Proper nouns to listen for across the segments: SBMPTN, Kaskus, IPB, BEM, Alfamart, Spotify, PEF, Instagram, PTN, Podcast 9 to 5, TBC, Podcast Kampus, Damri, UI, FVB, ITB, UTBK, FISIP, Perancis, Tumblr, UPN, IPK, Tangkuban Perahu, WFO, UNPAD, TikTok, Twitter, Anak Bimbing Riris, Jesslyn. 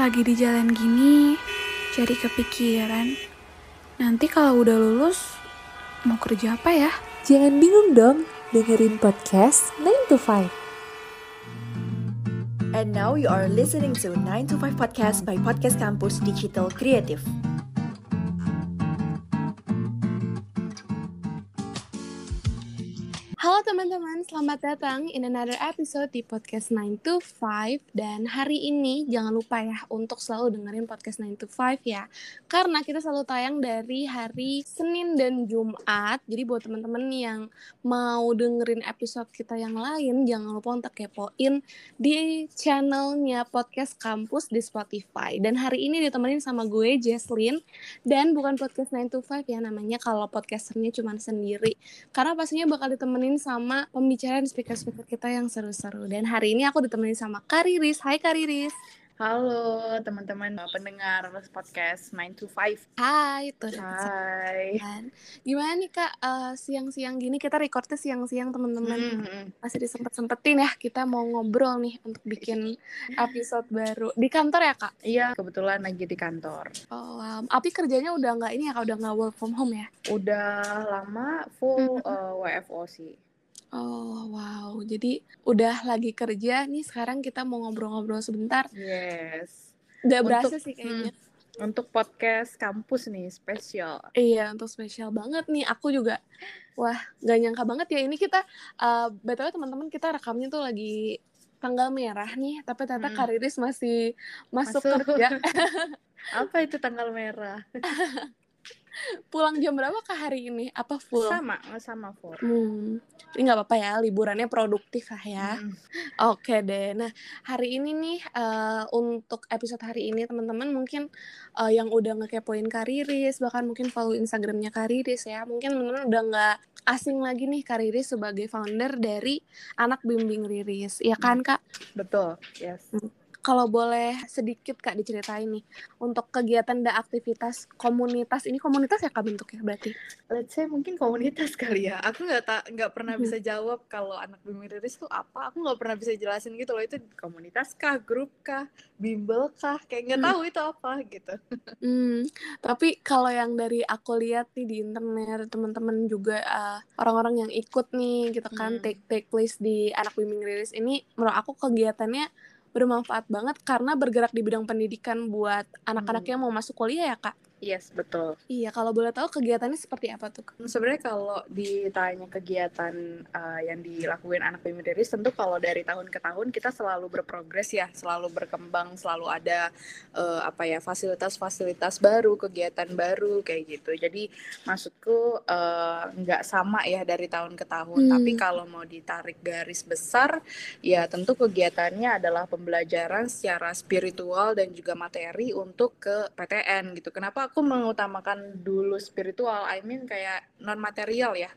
Lagi di jalan gini, jadi kepikiran, nanti kalau udah lulus, mau kerja apa ya? Jangan bingung dong, dengerin podcast 9 to 5. And now you are listening to 9 to 5 podcast by Podcast Kampus Digital Creative. Halo teman-teman, selamat datang in another episode di Podcast 9 to 5. Dan hari ini jangan lupa ya untuk selalu dengerin Podcast 9 to 5 ya. Karena kita selalu tayang dari hari Senin dan Jumat. Jadi buat teman-teman yang mau dengerin episode kita yang lain, jangan lupa untuk kepoin di channelnya Podcast Kampus di Spotify. Dan hari ini ditemenin sama gue, Jesslyn. Dan bukan Podcast 9 to 5 ya namanya, kalau podcasternya cuma sendiri. Karena pastinya bakal ditemenin sama pembicaraan speaker-speaker kita yang seru-seru. Dan hari ini aku ditemenin sama Kak Riris. Hai Kak Riris. Halo teman-teman pendengar podcast 9 to 5. Hai. Hai. Gimana nih Kak, siang-siang gini kita recordnya siang-siang teman-teman. Masih disempet-sempetin ya, kita mau ngobrol nih untuk bikin episode baru. Di kantor ya Kak? Iya, kebetulan lagi di kantor. Oh, tapi kerjanya udah nggak ini ya Kak, udah nggak work from home ya? Udah lama full WFO sih. Oh wow, jadi udah lagi kerja nih, sekarang kita mau ngobrol-ngobrol sebentar. Yes. Udah berasa sih kayaknya. Untuk podcast kampus nih, spesial. Iya, untuk spesial banget nih. Aku juga, wah gak nyangka banget ya. Ini kita, btw teman-teman kita rekamnya tuh lagi tanggal merah nih. Tapi ternyata Kak Riris masih masuk kerja. Apa itu tanggal merah? Pulang jam berapa Kak hari ini? Apa full? Sama full. Ini gak apa-apa ya, liburannya produktif lah ya. Oke deh, nah hari ini nih untuk episode hari ini teman-teman mungkin yang udah ngekepoin Kak Riris, bahkan mungkin follow Instagramnya Kak Riris ya, mungkin teman-teman udah gak asing lagi nih Kak Riris sebagai founder dari Anak Bimbing Riris, ya kan Kak? Betul, yes. Kalau boleh sedikit Kak diceritain nih, untuk kegiatan dan aktivitas komunitas, ini komunitas ya Kak bentuknya berarti? Let's say mungkin komunitas kali ya, aku gak pernah bisa jawab kalau Anak Bimbing Riris itu apa, aku gak pernah bisa jelasin gitu loh, itu komunitas kah, grup kah, bimbel kah, kayak gak tahu itu apa gitu. Tapi kalau yang dari aku lihat nih di internet, teman-teman juga orang-orang yang ikut nih gitu kan, take place di Anak Bimbing Riris ini, menurut aku kegiatannya bermanfaat banget karena bergerak di bidang pendidikan buat anak-anak yang mau masuk kuliah ya Kak? Yes, betul. Iya, kalau boleh tahu kegiatannya seperti apa tuh Kak? Sebenarnya kalau ditanya kegiatan yang dilakuin Anak Bimbing Riris, tentu kalau dari tahun ke tahun kita selalu berprogres ya, selalu berkembang, selalu ada fasilitas-fasilitas baru, kegiatan baru kayak gitu. Jadi maksudku nggak sama ya dari tahun ke tahun. Tapi kalau mau ditarik garis besar, ya tentu kegiatannya adalah pembelajaran secara spiritual dan juga materi untuk ke PTN gitu. Kenapa aku mengutamakan dulu spiritual, I mean kayak non material ya,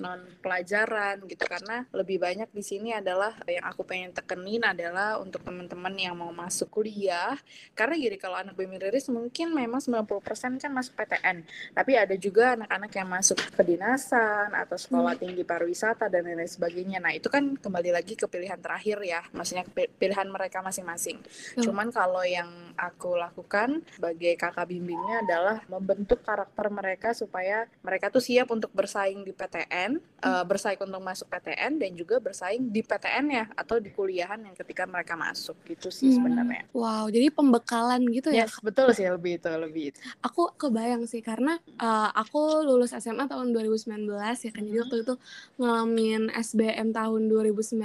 non pelajaran gitu, karena lebih banyak di sini adalah yang aku pengen tekenin adalah untuk teman-teman yang mau masuk kuliah, karena gini kalau Anak Bimbing Riris mungkin memang 90% kan masuk PTN, tapi ada juga anak-anak yang masuk kedinasan atau sekolah tinggi pariwisata dan lain-lain sebagainya. Nah itu kan kembali lagi ke pilihan terakhir ya, maksudnya pilihan mereka masing-masing. Cuman kalau yang aku lakukan sebagai kakak bimbingnya adalah membentuk karakter mereka supaya mereka tuh siap untuk bersaing di PTN, bersaing untuk masuk PTN dan juga bersaing di PTN-nya atau di kuliahan yang ketika mereka masuk gitu sih sebenarnya. Wow, jadi pembekalan gitu ya? Yes, betul sih, lebih itu. Aku kebayang sih karena aku lulus SMA tahun 2019 ya kan, jadi waktu itu ngalamin SBM tahun 2019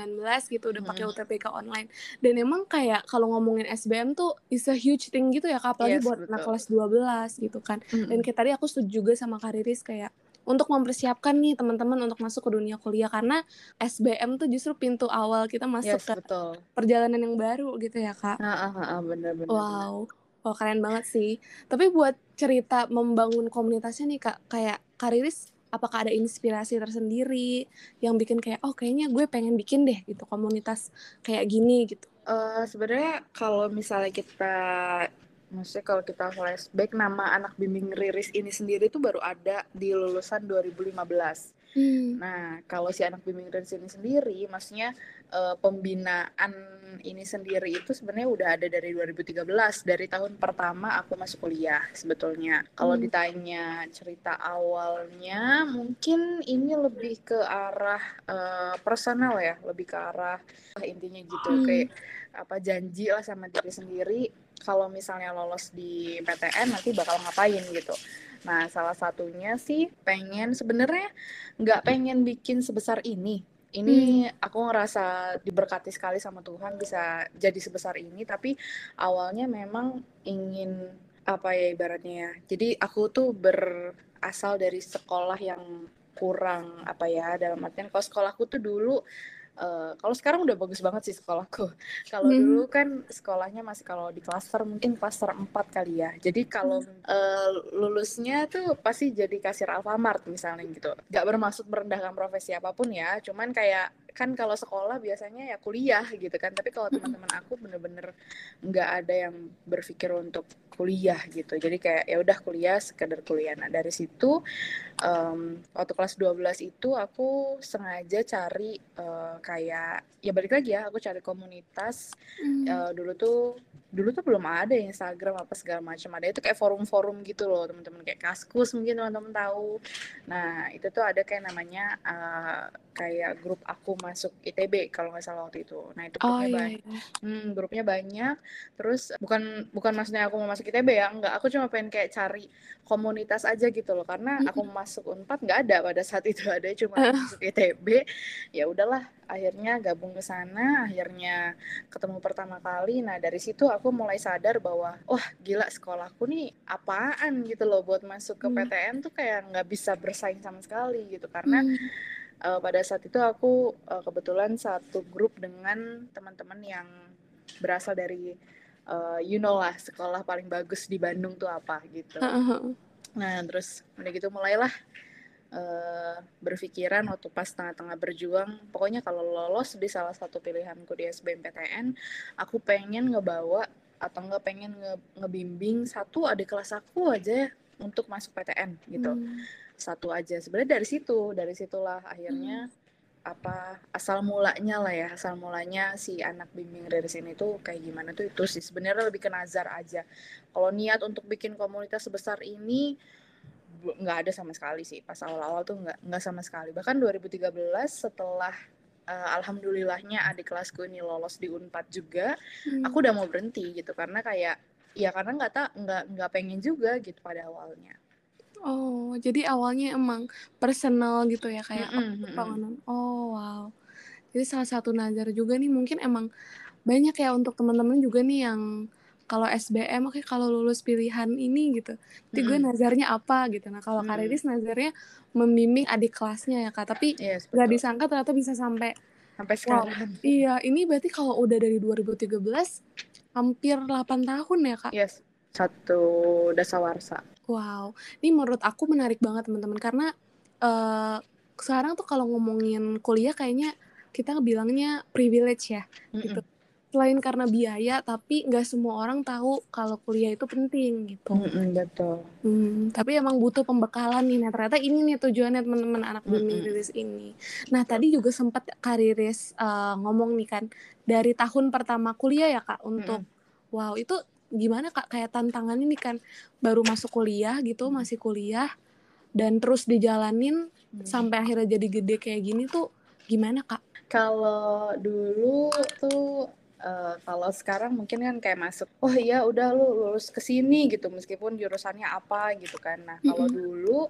gitu, udah pakai UTBK online. Dan emang kayak kalau ngomongin SBM tuh is a huge thing gitu ya Kak, apalagi buat anak kelas 12 gitu kan. Dan kayak tadi aku setuju juga sama Kak Riris kayak untuk mempersiapkan nih teman-teman untuk masuk ke dunia kuliah, karena SBM tuh justru pintu awal kita masuk ke perjalanan yang baru gitu ya Kak. Benar-benar. Wow. Oh, keren banget sih. Tapi buat cerita membangun komunitasnya nih Kak, kayak Kak Riris apakah ada inspirasi tersendiri yang bikin kayak oh kayaknya gue pengen bikin deh gitu komunitas kayak gini gitu? Sebenarnya kalau misalnya kita maksudnya kalau kita flashback, nama Anak Bimbing Riris ini sendiri tuh baru ada di lulusan 2015. Nah, kalau si anak bimbing Riris ini sendiri, maksudnya pembinaan ini sendiri itu sebenarnya udah ada dari 2013, dari tahun pertama aku masuk kuliah sebetulnya. Kalau ditanya cerita awalnya, mungkin ini lebih ke arah personal ya, lebih ke arah intinya gitu, kayak apa, janji lah sama diri sendiri kalau misalnya lolos di PTN nanti bakal ngapain gitu. Nah, salah satunya sih pengen, sebenarnya nggak pengen bikin sebesar ini. Ini aku ngerasa diberkati sekali sama Tuhan bisa jadi sebesar ini, tapi awalnya memang ingin, apa ya ibaratnya ya, jadi aku tuh berasal dari sekolah yang kurang, apa ya, dalam artian kalau sekolahku tuh dulu, kalau sekarang udah bagus banget sih sekolahku. Kalau dulu kan sekolahnya masih, kalau di klaster mungkin klaster 4 kali ya. Jadi kalau lulusnya tuh pasti jadi kasir Alfamart misalnya gitu. Gak bermaksud merendahkan profesi apapun ya. Cuman kayak kan kalau sekolah biasanya ya kuliah gitu kan. Tapi kalau teman-teman aku bener-bener nggak ada yang berpikir untuk kuliah gitu. Jadi kayak ya udah kuliah, sekedar kuliah. Nah dari situ waktu kelas 12 itu aku sengaja cari kayak ya balik lagi ya, aku cari komunitas. Dulu tuh belum ada Instagram apa segala macam, ada itu kayak forum-forum gitu loh teman-teman, kayak Kaskus mungkin teman-teman tahu. Nah itu tuh ada kayak namanya kayak grup aku masuk ITB kalau nggak salah waktu itu. Nah itu grupnya grupnya banyak. Terus bukan maksudnya aku mau masuk ITB ya, enggak, aku cuma pengen kayak cari komunitas aja gitu loh, karena aku masuk Unpad nggak ada pada saat itu, ada cuma masuk ITB. Ya udahlah, akhirnya gabung ke sana, akhirnya ketemu pertama kali. Nah dari situ aku mulai sadar bahwa wah gila, sekolahku nih apaan gitu loh, buat masuk ke PTN tuh kayak nggak bisa bersaing sama sekali gitu, karena pada saat itu aku kebetulan satu grup dengan teman-teman yang berasal dari you know lah, sekolah paling bagus di Bandung tuh apa gitu. Nah terus udah gitu mulailah berpikiran waktu pas tengah-tengah berjuang, pokoknya kalau lolos di salah satu pilihanku di SBMPTN, aku pengen ngebawa atau enggak pengen ngebimbing satu adik kelas aku aja untuk masuk PTN gitu, satu aja. Sebenarnya dari situlah akhirnya apa asal mulanya si anak bimbing Riris ini tuh kayak gimana tuh, itu sih sebenarnya lebih ke nazar aja. Kalau niat untuk bikin komunitas sebesar ini nggak ada sama sekali sih, pas awal-awal tuh nggak sama sekali. Bahkan 2013 setelah alhamdulillahnya adik kelasku ini lolos di Unpad juga, aku udah mau berhenti gitu, karena kayak ya karena nggak pengen juga gitu pada awalnya. Oh, jadi awalnya emang personal gitu ya, kayak pengenalan. Oh wow, jadi salah satu nazar juga nih. Mungkin emang banyak ya untuk teman-teman juga nih yang kalau SBM, oke, kalau lulus pilihan ini gitu, nanti gue nazarnya apa gitu. Nah kalau Kak Riris nazarnya membimbing adik kelasnya ya Kak, tapi yes, gak disangka ternyata bisa sampai sekarang. Wow, iya, ini berarti kalau udah dari 2013, hampir 8 tahun ya Kak? Yes, satu dasawarsa. Wow, ini menurut aku menarik banget teman-teman, karena sekarang tuh kalau ngomongin kuliah kayaknya kita bilangnya privilege ya gitu. Selain karena biaya, tapi nggak semua orang tahu kalau kuliah itu penting gitu. Betul. Tapi emang butuh pembekalan nih. Nah ternyata ini nih tujuannya teman-teman anak bimbing Riris ini. Nah tadi juga sempat Kak Riris ngomong nih kan dari tahun pertama kuliah ya Kak untuk wow, itu gimana Kak, kayak tantangannya nih kan baru masuk kuliah gitu, masih kuliah dan terus dijalanin sampai akhirnya jadi gede kayak gini tuh gimana Kak? Kalau dulu tuh kalau sekarang mungkin kan kayak masuk, oh iya udah lu lulus kesini gitu, meskipun jurusannya apa gitu kan. Nah kalau dulu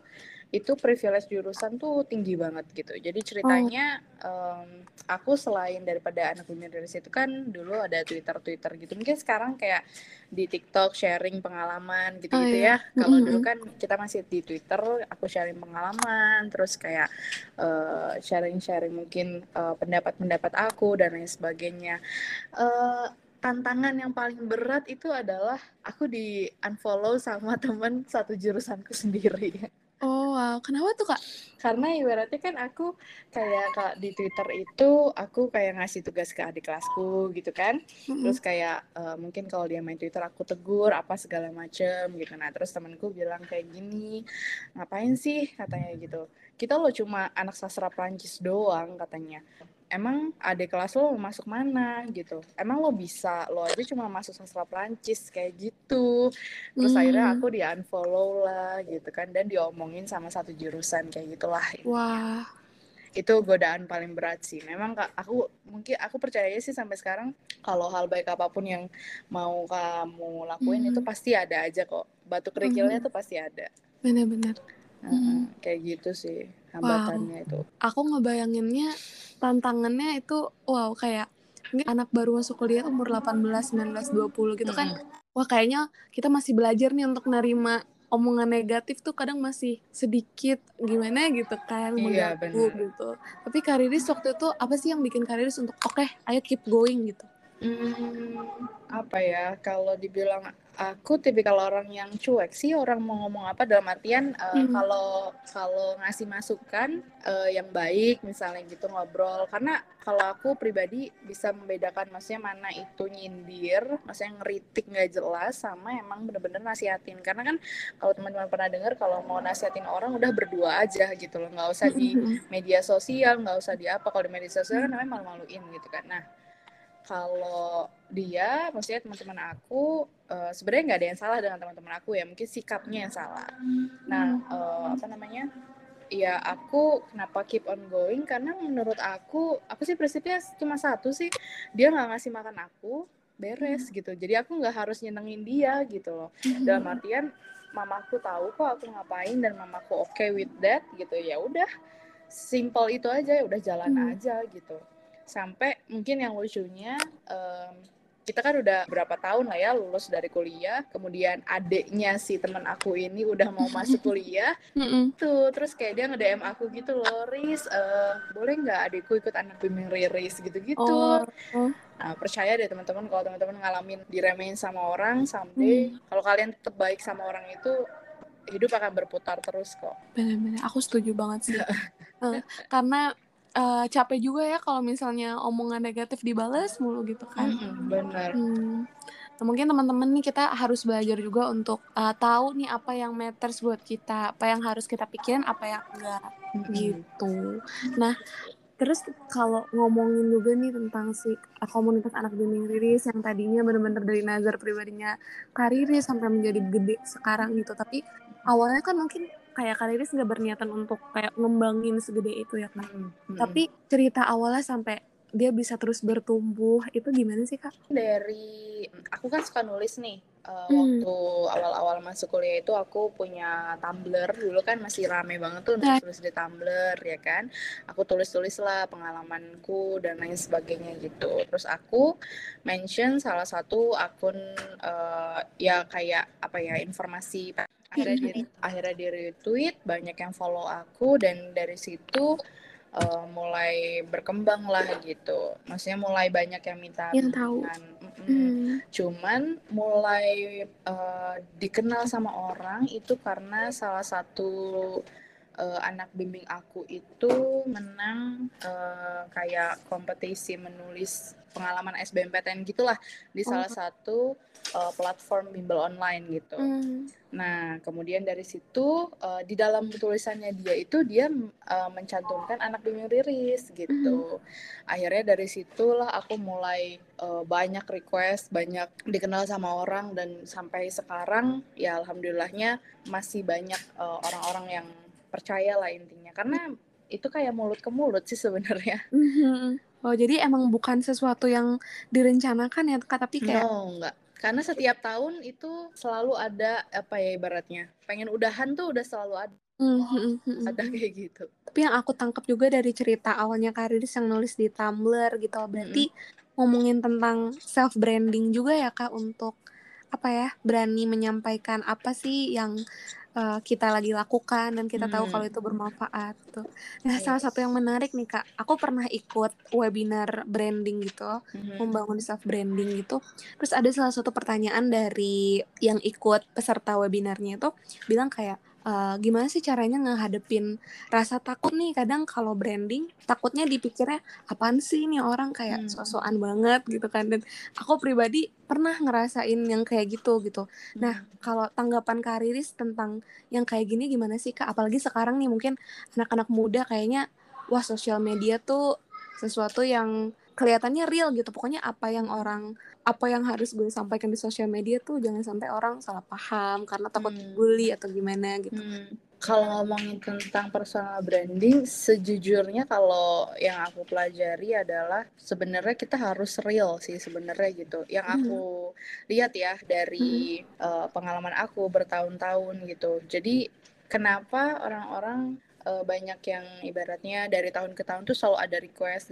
itu privilege jurusan tuh tinggi banget gitu. Jadi ceritanya aku selain daripada anak bimbing Riris itu kan dulu ada Twitter gitu. Mungkin sekarang kayak di TikTok sharing pengalaman gitu-gitu ya. Kalau dulu kan kita masih di Twitter, aku sharing pengalaman, terus kayak sharing-sharing mungkin pendapat-pendapat aku dan lain sebagainya. Tantangan yang paling berat itu adalah aku di unfollow sama teman satu jurusanku sendiri. Oh wow, kenapa tuh Kak? Karena ibaratnya kan aku kayak Kak, di Twitter itu aku kayak ngasih tugas ke adik kelasku gitu kan. Terus kayak mungkin kalau dia main Twitter aku tegur apa segala macem gitu. Nah terus temanku bilang kayak gini, ngapain sih katanya gitu. Kita lo cuma anak sastra Perancis doang katanya. Emang adik kelas lo mau masuk mana gitu. Emang lo bisa, lo aja cuma masuk sastra Perancis kayak gitu. Terus akhirnya aku di unfollow lah gitu kan. Dan diomongin sama satu jurusan kayak gitulah. Wah. Itu godaan paling berat sih. Memang Kak, aku percaya sih sampai sekarang kalau hal baik apapun yang mau kamu lakuin itu pasti ada aja kok. Batu kerikilnya tuh pasti ada. Benar-benar. Kayak gitu sih hambatannya. Wow. Itu aku ngebayanginnya tantangannya itu wow, kayak anak baru masuk kuliah umur 18, 19, 20 gitu kan. Wah kayaknya kita masih belajar nih untuk nerima omongan negatif tuh kadang masih sedikit gimana gitu kan, mengganggu gitu. Tapi Kak Riris waktu itu apa sih yang bikin Kak Riris untuk oke, ayo keep going gitu? Apa ya, kalau dibilang aku tipikal orang yang cuek sih, orang mau ngomong apa dalam artian kalau ngasih masukan yang baik misalnya gitu, ngobrol. Karena kalau aku pribadi bisa membedakan maksudnya mana itu nyindir, maksudnya ngeritik nggak jelas sama emang bener-bener nasihatin. Karena kan kalau teman-teman pernah dengar kalau mau nasihatin orang udah berdua aja gitu loh, nggak usah di media sosial, nggak usah di apa. Kalau di media sosial kan namanya malu-maluin gitu kan. Nah kalau dia, maksudnya teman-teman aku, sebenarnya nggak ada yang salah dengan teman-teman aku ya, mungkin sikapnya yang salah. Nah, ya aku kenapa keep on going, karena menurut aku sih prinsipnya cuma satu sih, dia nggak ngasih makan aku, beres gitu. Jadi aku nggak harus nyenengin dia gitu loh. Dalam artian, mamaku tahu kok aku ngapain dan mamaku okay with that gitu, ya udah, simple itu aja, udah jalan aja gitu. Sampai mungkin yang lucunya kita kan udah berapa tahun lah ya lulus dari kuliah, kemudian adeknya si teman aku ini udah mau masuk kuliah tuh, terus kayak dia nge-DM aku gitu loh, Riris boleh nggak adekku ikut anak bimbing Riris gitu-gitu. Nah, percaya deh teman-teman, kalau teman-teman ngalamin diremehin sama orang someday, kalau kalian tetap baik sama orang itu hidup akan berputar terus kok. Benar-benar aku setuju banget sih. Karena capek juga ya kalau misalnya omongan negatif dibales mulu gitu kan. Benar. Nah, mungkin teman-teman nih kita harus belajar juga untuk tahu nih apa yang matters buat kita, apa yang harus kita pikirin, apa yang enggak gitu. Nah terus kalau ngomongin juga nih tentang si komunitas anak bimbing Riris yang tadinya benar-benar dari nazar pribadinya Kak Riris sampai menjadi gede sekarang gitu, tapi awalnya kan mungkin kayak Kak Riris nggak berniatan untuk kayak ngembangin segede itu ya kan. Tapi cerita awalnya sampai dia bisa terus bertumbuh itu gimana sih Kak? Dari aku kan suka nulis nih. Waktu awal-awal masuk kuliah itu aku punya Tumblr, dulu kan masih rame banget tuh nulis di Tumblr ya kan. Aku tulis-tulis lah pengalamanku dan lain sebagainya gitu. Terus aku mention salah satu akun ya kayak apa ya, informasi. Akhirnya di retweet, banyak yang follow aku dan dari situ mulai berkembang lah gitu. Maksudnya mulai banyak yang minta tahu. Cuman mulai dikenal sama orang itu karena salah satu anak bimbing aku itu menang kayak kompetisi menulis pengalaman SBMPTN gitulah di salah satu platform bimbel online gitu. Nah kemudian dari situ di dalam tulisannya dia itu dia mencantumkan anak bimbing Riris gitu. Akhirnya dari situlah aku mulai banyak request, banyak dikenal sama orang dan sampai sekarang ya alhamdulillahnya masih banyak orang-orang yang percaya lah intinya. Karena itu kayak mulut ke mulut sih sebenarnya. Oh jadi emang bukan sesuatu yang direncanakan ya Kak, tapi kayak enggak. Karena setiap tahun itu selalu ada apa ya ibaratnya, pengen udahan tuh udah selalu ada. Ada kayak gitu. Tapi yang aku tangkap juga dari cerita awalnya Kak Riris yang nulis di Tumblr gitu, berarti ngomongin tentang self branding juga ya Kak, untuk apa ya, berani menyampaikan apa sih yang kita lagi lakukan dan kita tahu kalau itu bermanfaat tuh. Nah salah satu yang menarik nih Kak, aku pernah ikut webinar branding gitu, membangun self branding gitu. Terus ada salah satu pertanyaan dari yang ikut peserta webinarnya itu bilang kayak, gimana sih caranya ngehadepin rasa takut nih. Kadang kalau branding takutnya dipikirnya apaan sih nih orang kayak sosokan banget gitu kan. Dan aku pribadi pernah ngerasain yang kayak gitu. Nah, kalau tanggapan Kak Riris tentang yang kayak gini gimana sih Kak? Apalagi sekarang nih mungkin anak-anak muda kayaknya wah sosial media tuh sesuatu yang kelihatannya real gitu. Pokoknya apa yang harus gue sampaikan di sosial media tuh jangan sampai orang salah paham karena takut bully atau gimana gitu. Kalau ngomongin tentang personal branding, sejujurnya kalau yang aku pelajari adalah sebenarnya kita harus real sih sebenarnya gitu. Yang aku lihat ya dari pengalaman aku bertahun-tahun gitu. Jadi kenapa orang-orang banyak yang ibaratnya dari tahun ke tahun tuh selalu ada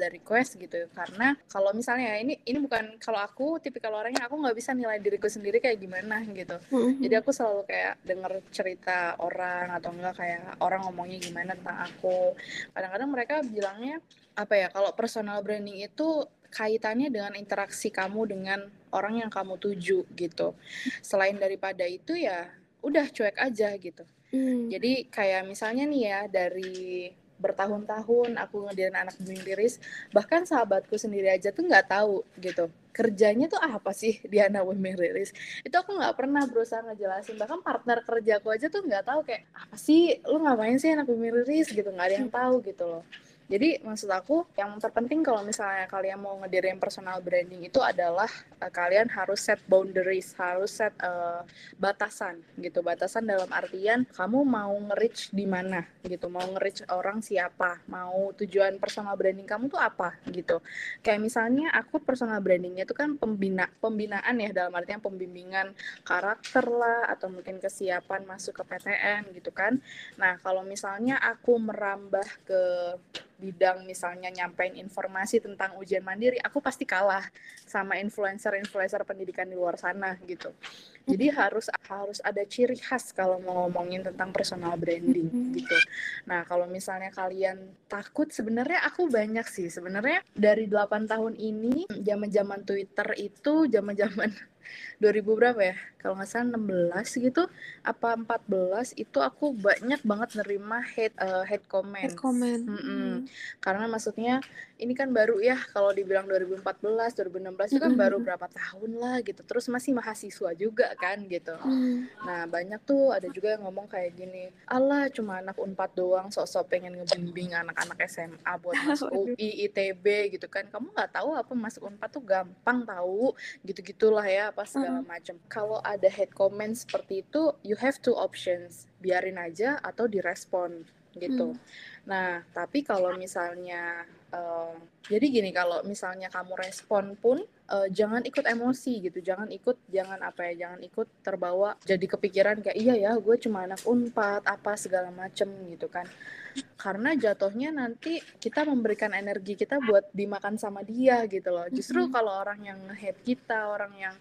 request gitu, karena kalau misalnya ini bukan, kalau aku tipikal orangnya aku nggak bisa nilai diriku sendiri kayak gimana gitu. Jadi aku selalu kayak denger cerita orang atau enggak kayak orang ngomongnya gimana tentang aku. Kadang-kadang mereka bilangnya apa ya, kalau personal branding itu kaitannya dengan interaksi kamu dengan orang yang kamu tuju gitu. Selain daripada itu ya udah cuek aja gitu. Jadi kayak misalnya nih ya, dari bertahun-tahun aku ngedirin Anak Bimbing Riris, bahkan sahabatku sendiri aja tuh nggak tahu gitu kerjanya tuh apa sih di Anak Bimbing Riris. Itu aku nggak pernah berusaha ngejelasin, bahkan partner kerjaku aja tuh nggak tahu kayak apa sih lu ngapain sih Anak Bimbing Riris gitu, nggak ada yang tahu gitu loh. Jadi maksud aku yang terpenting kalau misalnya kalian mau ngedirin personal branding itu adalah kalian harus set boundaries, harus set batasan gitu. Batasan dalam artian kamu mau nge-reach di mana gitu, mau nge-reach orang siapa, mau tujuan personal branding kamu tuh apa gitu. Kayak misalnya aku personal brandingnya itu kan pembinaan ya, dalam artian pembimbingan karakter lah atau mungkin kesiapan masuk ke PTN gitu kan. Nah, kalau misalnya aku merambah ke bidang misalnya nyampein informasi tentang ujian mandiri, aku pasti kalah sama influencer pendidikan di luar sana gitu. Jadi harus ada ciri khas kalau mau ngomongin tentang personal branding gitu. Nah, kalau misalnya kalian takut, sebenarnya aku banyak sih. Sebenarnya dari 8 tahun ini, zaman-zaman Twitter itu, zaman-zaman 2000 berapa ya? Kalau nggak salah 16 gitu, apa 14 itu aku banyak banget nerima hate comment. Karena maksudnya ini kan baru ya, kalau dibilang 2014, 2016 itu kan baru berapa tahun lah gitu. Terus masih mahasiswa juga kan gitu. Nah, banyak tuh ada juga yang ngomong kayak gini, "Alah, cuma anak Unpad doang sok-sok pengen ngebimbing anak-anak SMA buat masuk UI, ITB gitu kan. Kamu nggak tahu apa masuk Unpad tuh gampang tahu." Gitu-gitulah ya, apa segala macam. Kalau ada hate comment seperti itu, you have two options. Biarin aja atau direspon gitu. Nah, tapi kalau misalnya jadi gini, kalau misalnya kamu respon pun jangan ikut emosi gitu, jangan ikut terbawa jadi kepikiran kayak iya ya gue cuma anak Unpad apa segala macem gitu kan. Karena jatuhnya nanti kita memberikan energi kita buat dimakan sama dia gitu loh. Justru kalau orang yang nge-hate kita, orang yang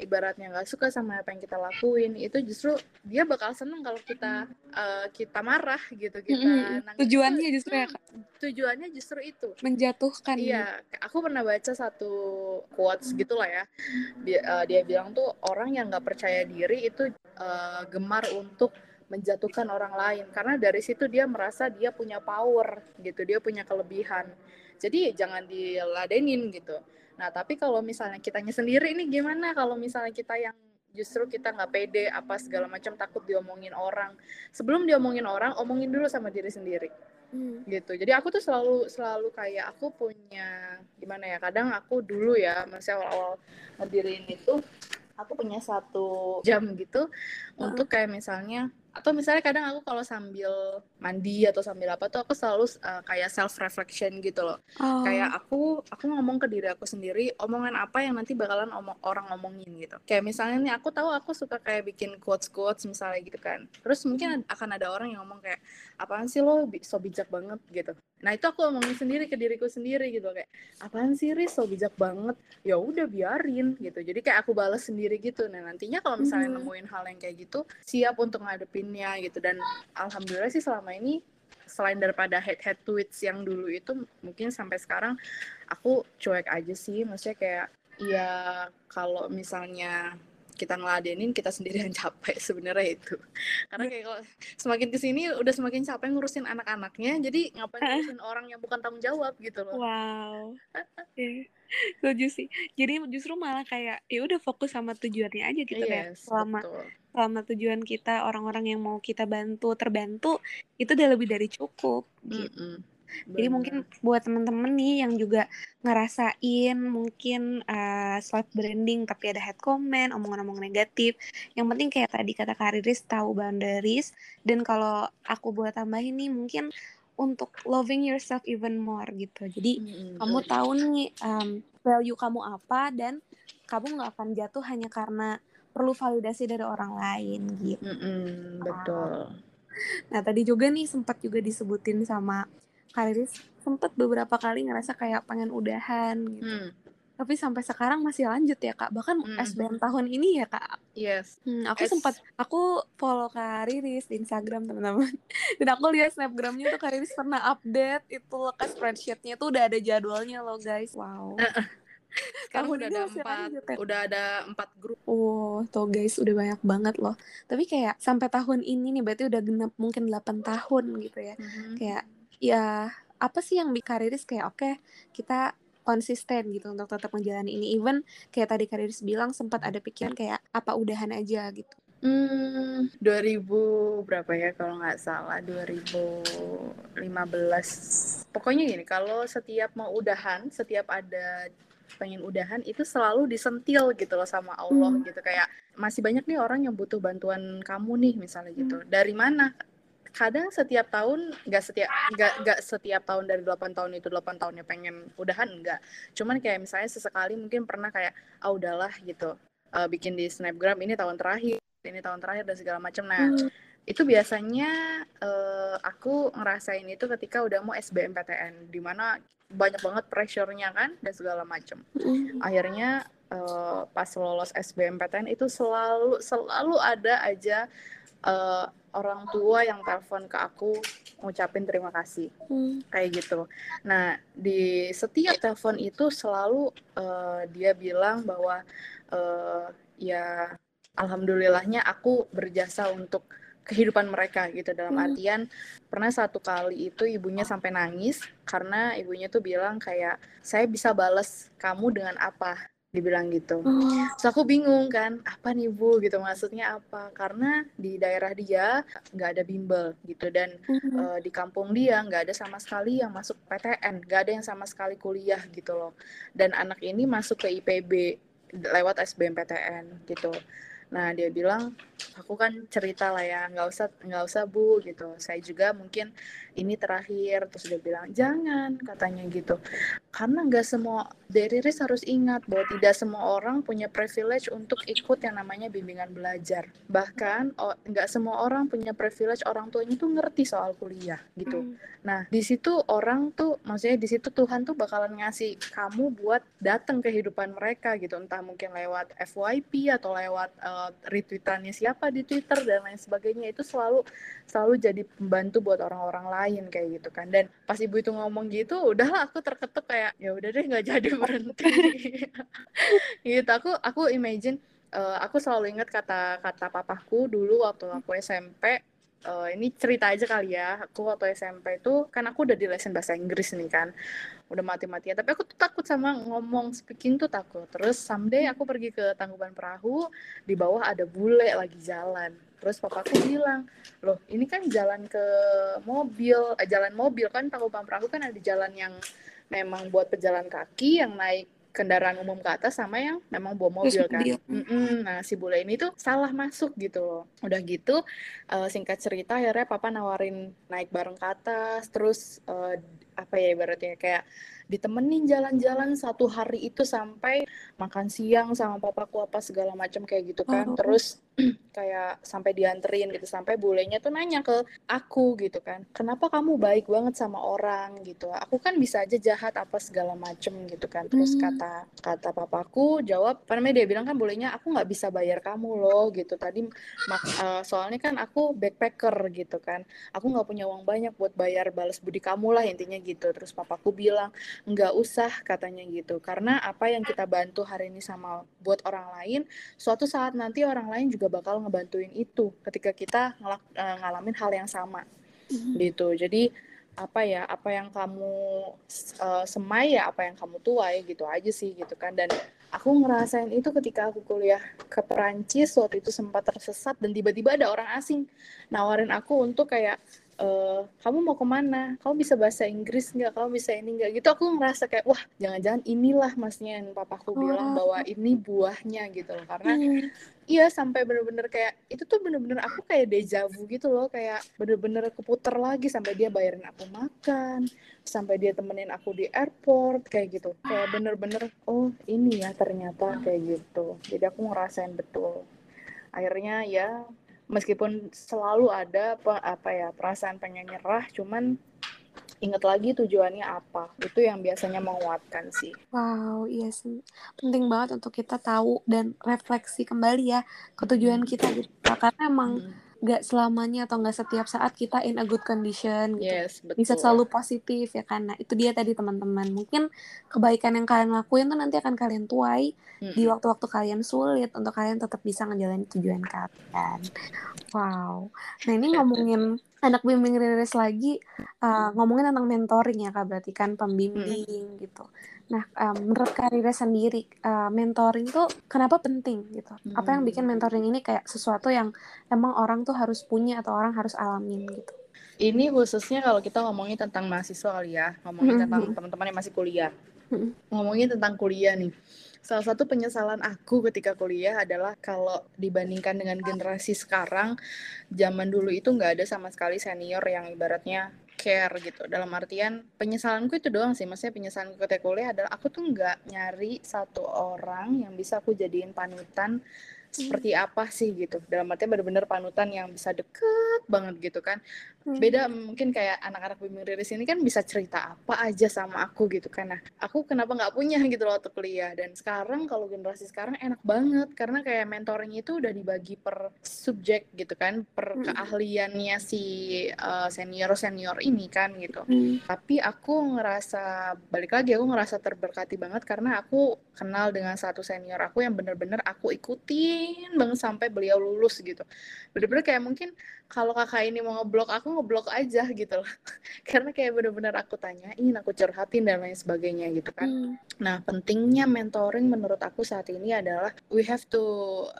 ibaratnya nggak suka sama apa yang kita lakuin, itu justru dia bakal seneng kalau kita marah gitu. Tujuannya justru ya Kak? Tujuannya justru itu. Menjatuhkan. Iya, aku pernah baca satu quotes gitulah ya. Dia bilang tuh orang yang nggak percaya diri itu gemar untuk menjatuhkan orang lain, karena dari situ dia merasa dia punya power gitu, dia punya kelebihan. Jadi jangan diladenin gitu. Nah, tapi kalau misalnya kitanya sendiri ini gimana, kalau misalnya kita yang justru kita nggak pede apa segala macam, takut diomongin orang. Sebelum diomongin orang, omongin dulu sama diri sendiri. Gitu. Jadi aku tuh selalu kayak aku punya gimana ya, kadang aku dulu ya masih awal-awal ngedirin itu aku punya 1 jam gitu untuk kayak misalnya, atau misalnya kadang aku kalau sambil mandi atau sambil apa tuh aku selalu kayak self reflection gitu loh. Kayak aku ngomong ke diri aku sendiri, omongan apa yang nanti bakalan orang ngomongin gitu. Kayak misalnya nih, aku tahu aku suka kayak bikin quotes misalnya gitu kan. Terus mungkin akan ada orang yang ngomong kayak apaan sih lo so bijak banget gitu. Nah, itu aku ngomongin sendiri ke diriku sendiri gitu, kayak apaan sih Riz so bijak banget, ya udah biarin gitu. Jadi kayak aku balas sendiri gitu. Nah, nantinya kalau misalnya nemuin hal yang kayak gitu, siap untuk ngadepinnya gitu. Dan alhamdulillah sih selama ini, selain daripada head tweets yang dulu itu, mungkin sampai sekarang aku cuek aja sih. Maksudnya kayak ya kalau misalnya kita ngeladenin, kita sendiri yang capek sebenarnya itu. Karena kayak kalau semakin kesini udah semakin capek ngurusin anak-anaknya, jadi ngapain ngurusin orang yang bukan tanggung jawab gitu loh. Wow. Setuju sih. Jadi justru malah kayak ya udah fokus sama tujuannya aja gitu ya. Yes, selama tujuan kita, orang-orang yang mau kita bantu terbantu, itu udah lebih dari cukup gitu. Jadi mungkin buat temen-temen nih yang juga ngerasain mungkin self branding tapi ada hate comment, omongan-omongan negatif, yang penting kayak tadi kata Kak Riris, tahu boundaries. Dan kalau aku boleh tambahin nih, mungkin untuk loving yourself even more gitu. Jadi kamu tahu nih value kamu apa, dan kamu gak akan jatuh hanya karena perlu validasi dari orang lain gitu. Betul. Nah tadi juga nih sempat juga disebutin sama Kak Riris, sempat beberapa kali ngerasa kayak pengen udahan gitu. Tapi sampai sekarang masih lanjut ya Kak, bahkan SBM tahun ini ya Kak. Yes. Aku follow Kak Riris di Instagram teman-teman. Dan aku lihat snapgramnya tuh Kak Riris pernah update itu lekas spreadsheetnya tuh udah ada jadwalnya loh guys. Wow. Kamu udah ada 4 grup. Oh, tuh guys, udah banyak banget loh. Tapi kayak sampai tahun ini nih berarti udah genap mungkin 8 tahun gitu ya. Kayak ya apa sih yang Kak Riris kayak oke, kita konsisten gitu untuk tetap menjalani ini, even kayak tadi Kak Riris bilang sempat ada pikiran kayak apa udahan aja gitu. 2000 berapa ya kalau nggak salah, 2015. Pokoknya gini, kalau setiap mau udahan, setiap ada pengen udahan itu selalu disentil gitu loh sama Allah gitu, kayak masih banyak nih orang yang butuh bantuan kamu nih misalnya gitu. Dari mana? Kadang setiap tahun nggak setiap tahun dari 8 tahun itu 8 tahunnya pengen udahan, enggak. Cuman kayak misalnya sesekali mungkin pernah kayak udahlah gitu. Bikin di snapgram ini tahun terakhir dan segala macam. Nah, itu biasanya aku ngerasain itu ketika udah mau SBMPTN, di mana banyak banget pressure-nya kan dan segala macam. Akhirnya pas lolos SBMPTN itu selalu ada aja orang tua yang telepon ke aku ngucapin terima kasih kayak gitu. Nah di setiap telepon itu selalu dia bilang bahwa ya alhamdulillahnya aku berjasa untuk kehidupan mereka gitu, dalam artian pernah satu kali itu ibunya sampai nangis karena ibunya tuh bilang kayak saya bisa balas kamu dengan apa, dibilang gitu. Terus aku bingung kan, apa nih Bu gitu, maksudnya apa, karena di daerah dia nggak ada bimbel gitu, dan di kampung dia nggak ada sama sekali yang masuk PTN, nggak ada yang sama sekali kuliah gitu loh, dan anak ini masuk ke IPB lewat SBMPTN gitu. Nah dia bilang, aku kan cerita lah ya, nggak usah Bu gitu, saya juga mungkin ini terakhir. Terus dia bilang jangan, katanya gitu, karena nggak semua Riris harus ingat bahwa tidak semua orang punya privilege untuk ikut yang namanya bimbingan belajar, bahkan nggak semua orang punya privilege orang tuanya tuh ngerti soal kuliah gitu. Nah di situ orang tuh, maksudnya di situ Tuhan tuh bakalan ngasih kamu buat datang ke kehidupan mereka gitu, entah mungkin lewat FYP atau lewat retweetannya siapa di Twitter dan lain sebagainya. Itu selalu jadi pembantu buat orang-orang lain kayak gitu kan. Dan pas ibu itu ngomong gitu, udahlah aku terketuk kayak ya udah deh, nggak jadi berhenti gitu. Aku imagine, aku selalu ingat kata papaku dulu waktu aku SMP. Ini cerita aja kali ya, aku waktu SMP itu kan aku udah di lesson bahasa Inggris nih kan, udah mati-matian, tapi aku tuh takut sama ngomong, speaking tuh takut. Terus someday aku pergi ke Tangkuban Perahu, di bawah ada bule lagi jalan. Terus papaku bilang, loh ini kan jalan ke mobil, jalan mobil kan, Tangkuban Perahu kan ada jalan yang memang buat pejalan kaki, yang naik kendaraan umum ke atas sama yang memang bawa mobil kan. Nah si bule ini tuh salah masuk gitu loh. Udah gitu singkat cerita akhirnya papa nawarin naik bareng ke atas. Terus apa ya ibaratnya kayak ditemenin jalan-jalan satu hari itu sampai makan siang sama papaku apa segala macam kayak gitu kan. Terus kayak sampai dianterin gitu, sampai bulenya tuh nanya ke aku gitu kan, kenapa kamu baik banget sama orang gitu, aku kan bisa aja jahat apa segala macem gitu kan. Terus kata papaku jawab, apa namanya, dia bilang kan bulenya, aku nggak bisa bayar kamu loh gitu tadi, soalnya kan aku backpacker gitu kan, aku nggak punya uang banyak buat bayar balas budi kamu lah intinya gitu. Terus papaku bilang nggak usah katanya gitu, karena apa yang kita bantu hari ini sama buat orang lain, suatu saat nanti orang lain juga bakal ngebantuin itu ketika kita ngalamin hal yang sama gitu. Jadi apa ya, apa yang kamu semai ya apa yang kamu tuai gitu aja sih gitu kan. Dan aku ngerasain itu ketika aku kuliah ke Perancis waktu itu, sempat tersesat dan tiba-tiba ada orang asing nawarin aku untuk kayak, kamu mau kemana? Kamu bisa bahasa Inggris nggak? Kamu bisa ini nggak? Gitu aku ngerasa kayak, wah jangan-jangan inilah masnya yang papaku bilang bahwa ini buahnya gitu loh. Karena iya sampai bener-bener kayak, itu tuh bener-bener aku kayak deja vu gitu loh. Kayak bener-bener keputer lagi, sampai dia bayarin aku makan, sampai dia temenin aku di airport kayak gitu. Kayak bener-bener, oh ini ya ternyata kayak gitu. Jadi aku ngerasain betul. Akhirnya ya, meskipun selalu ada perasaan pengen nyerah, cuman ingat lagi tujuannya apa. Itu yang biasanya menguatkan sih. Wow, iya sih. Penting banget untuk kita tahu dan refleksi kembali ya ke tujuan kita gitu. Karena emang gak selamanya atau gak setiap saat kita in a good condition gitu. Yes, betul. Bisa selalu positif ya kan. Nah, itu dia tadi teman-teman. Mungkin kebaikan yang kalian lakuin tuh nanti akan kalian tuai di waktu-waktu kalian sulit, untuk kalian tetap bisa ngejalanin tujuan kalian. Wow. Nah, ini ngomongin anak bimbing Riris lagi, ngomongin tentang mentoring ya Kak, berarti kan pembimbing gitu. Nah, menurut Kak Riris sendiri, mentoring tuh kenapa penting gitu? Apa yang bikin mentoring ini kayak sesuatu yang emang orang tuh harus punya atau orang harus alamin gitu? Ini khususnya kalau kita ngomongin tentang mahasiswa kali ya, ngomongin tentang teman-teman yang masih kuliah. Ngomongin tentang kuliah nih. Salah satu penyesalan aku ketika kuliah adalah kalau dibandingkan dengan generasi sekarang, zaman dulu itu nggak ada sama sekali senior yang ibaratnya care gitu. Dalam artian, penyesalanku itu doang sih. Maksudnya penyesalanku ketika kuliah adalah aku tuh nggak nyari satu orang yang bisa aku jadiin panutan seperti apa sih gitu. Dalam artinya benar-benar panutan yang bisa deket banget gitu kan. Beda mungkin kayak anak-anak bimbing Riris ini kan bisa cerita apa aja sama aku gitu kan. Nah, aku kenapa nggak punya gitu loh waktu kuliah. Dan sekarang kalau generasi sekarang enak banget, karena kayak mentoring itu udah dibagi per subjek gitu kan, per keahliannya si senior-senior ini kan gitu. Tapi aku ngerasa, balik lagi aku ngerasa terberkati banget karena aku kenal dengan satu senior aku yang benar-benar aku ikuti banget sampai beliau lulus gitu. Bener-bener kayak mungkin kalau kakak ini mau ngeblok aku, ngeblok aja gitu loh. Karena kayak bener-bener aku tanyain, aku curhatin dan lain sebagainya gitu kan. Nah, pentingnya mentoring menurut aku saat ini adalah we have to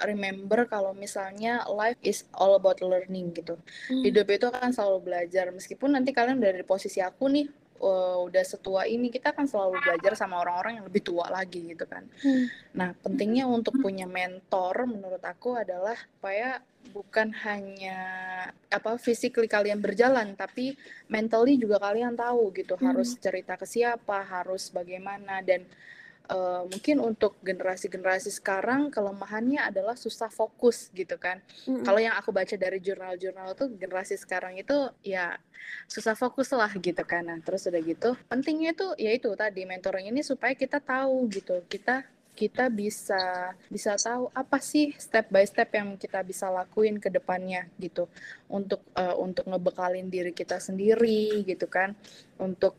remember kalau misalnya life is all about learning gitu. Hidup itu akan selalu belajar, meskipun nanti kalian dari posisi aku nih udah setua ini, kita kan selalu belajar sama orang-orang yang lebih tua lagi gitu kan. Nah, pentingnya untuk punya mentor menurut aku adalah supaya bukan hanya physically kalian berjalan, tapi mentally juga kalian tahu gitu harus cerita ke siapa, harus bagaimana. Dan mungkin untuk generasi-generasi sekarang kelemahannya adalah susah fokus gitu kan. Kalau yang aku baca dari jurnal-jurnal tuh generasi sekarang itu ya susah fokus lah gitu kan. Nah, terus udah gitu pentingnya itu yaitu tadi mentoring ini supaya kita tahu gitu, kita bisa tahu apa sih step by step yang kita bisa lakuin ke depannya gitu, untuk ngebekalin diri kita sendiri gitu kan, untuk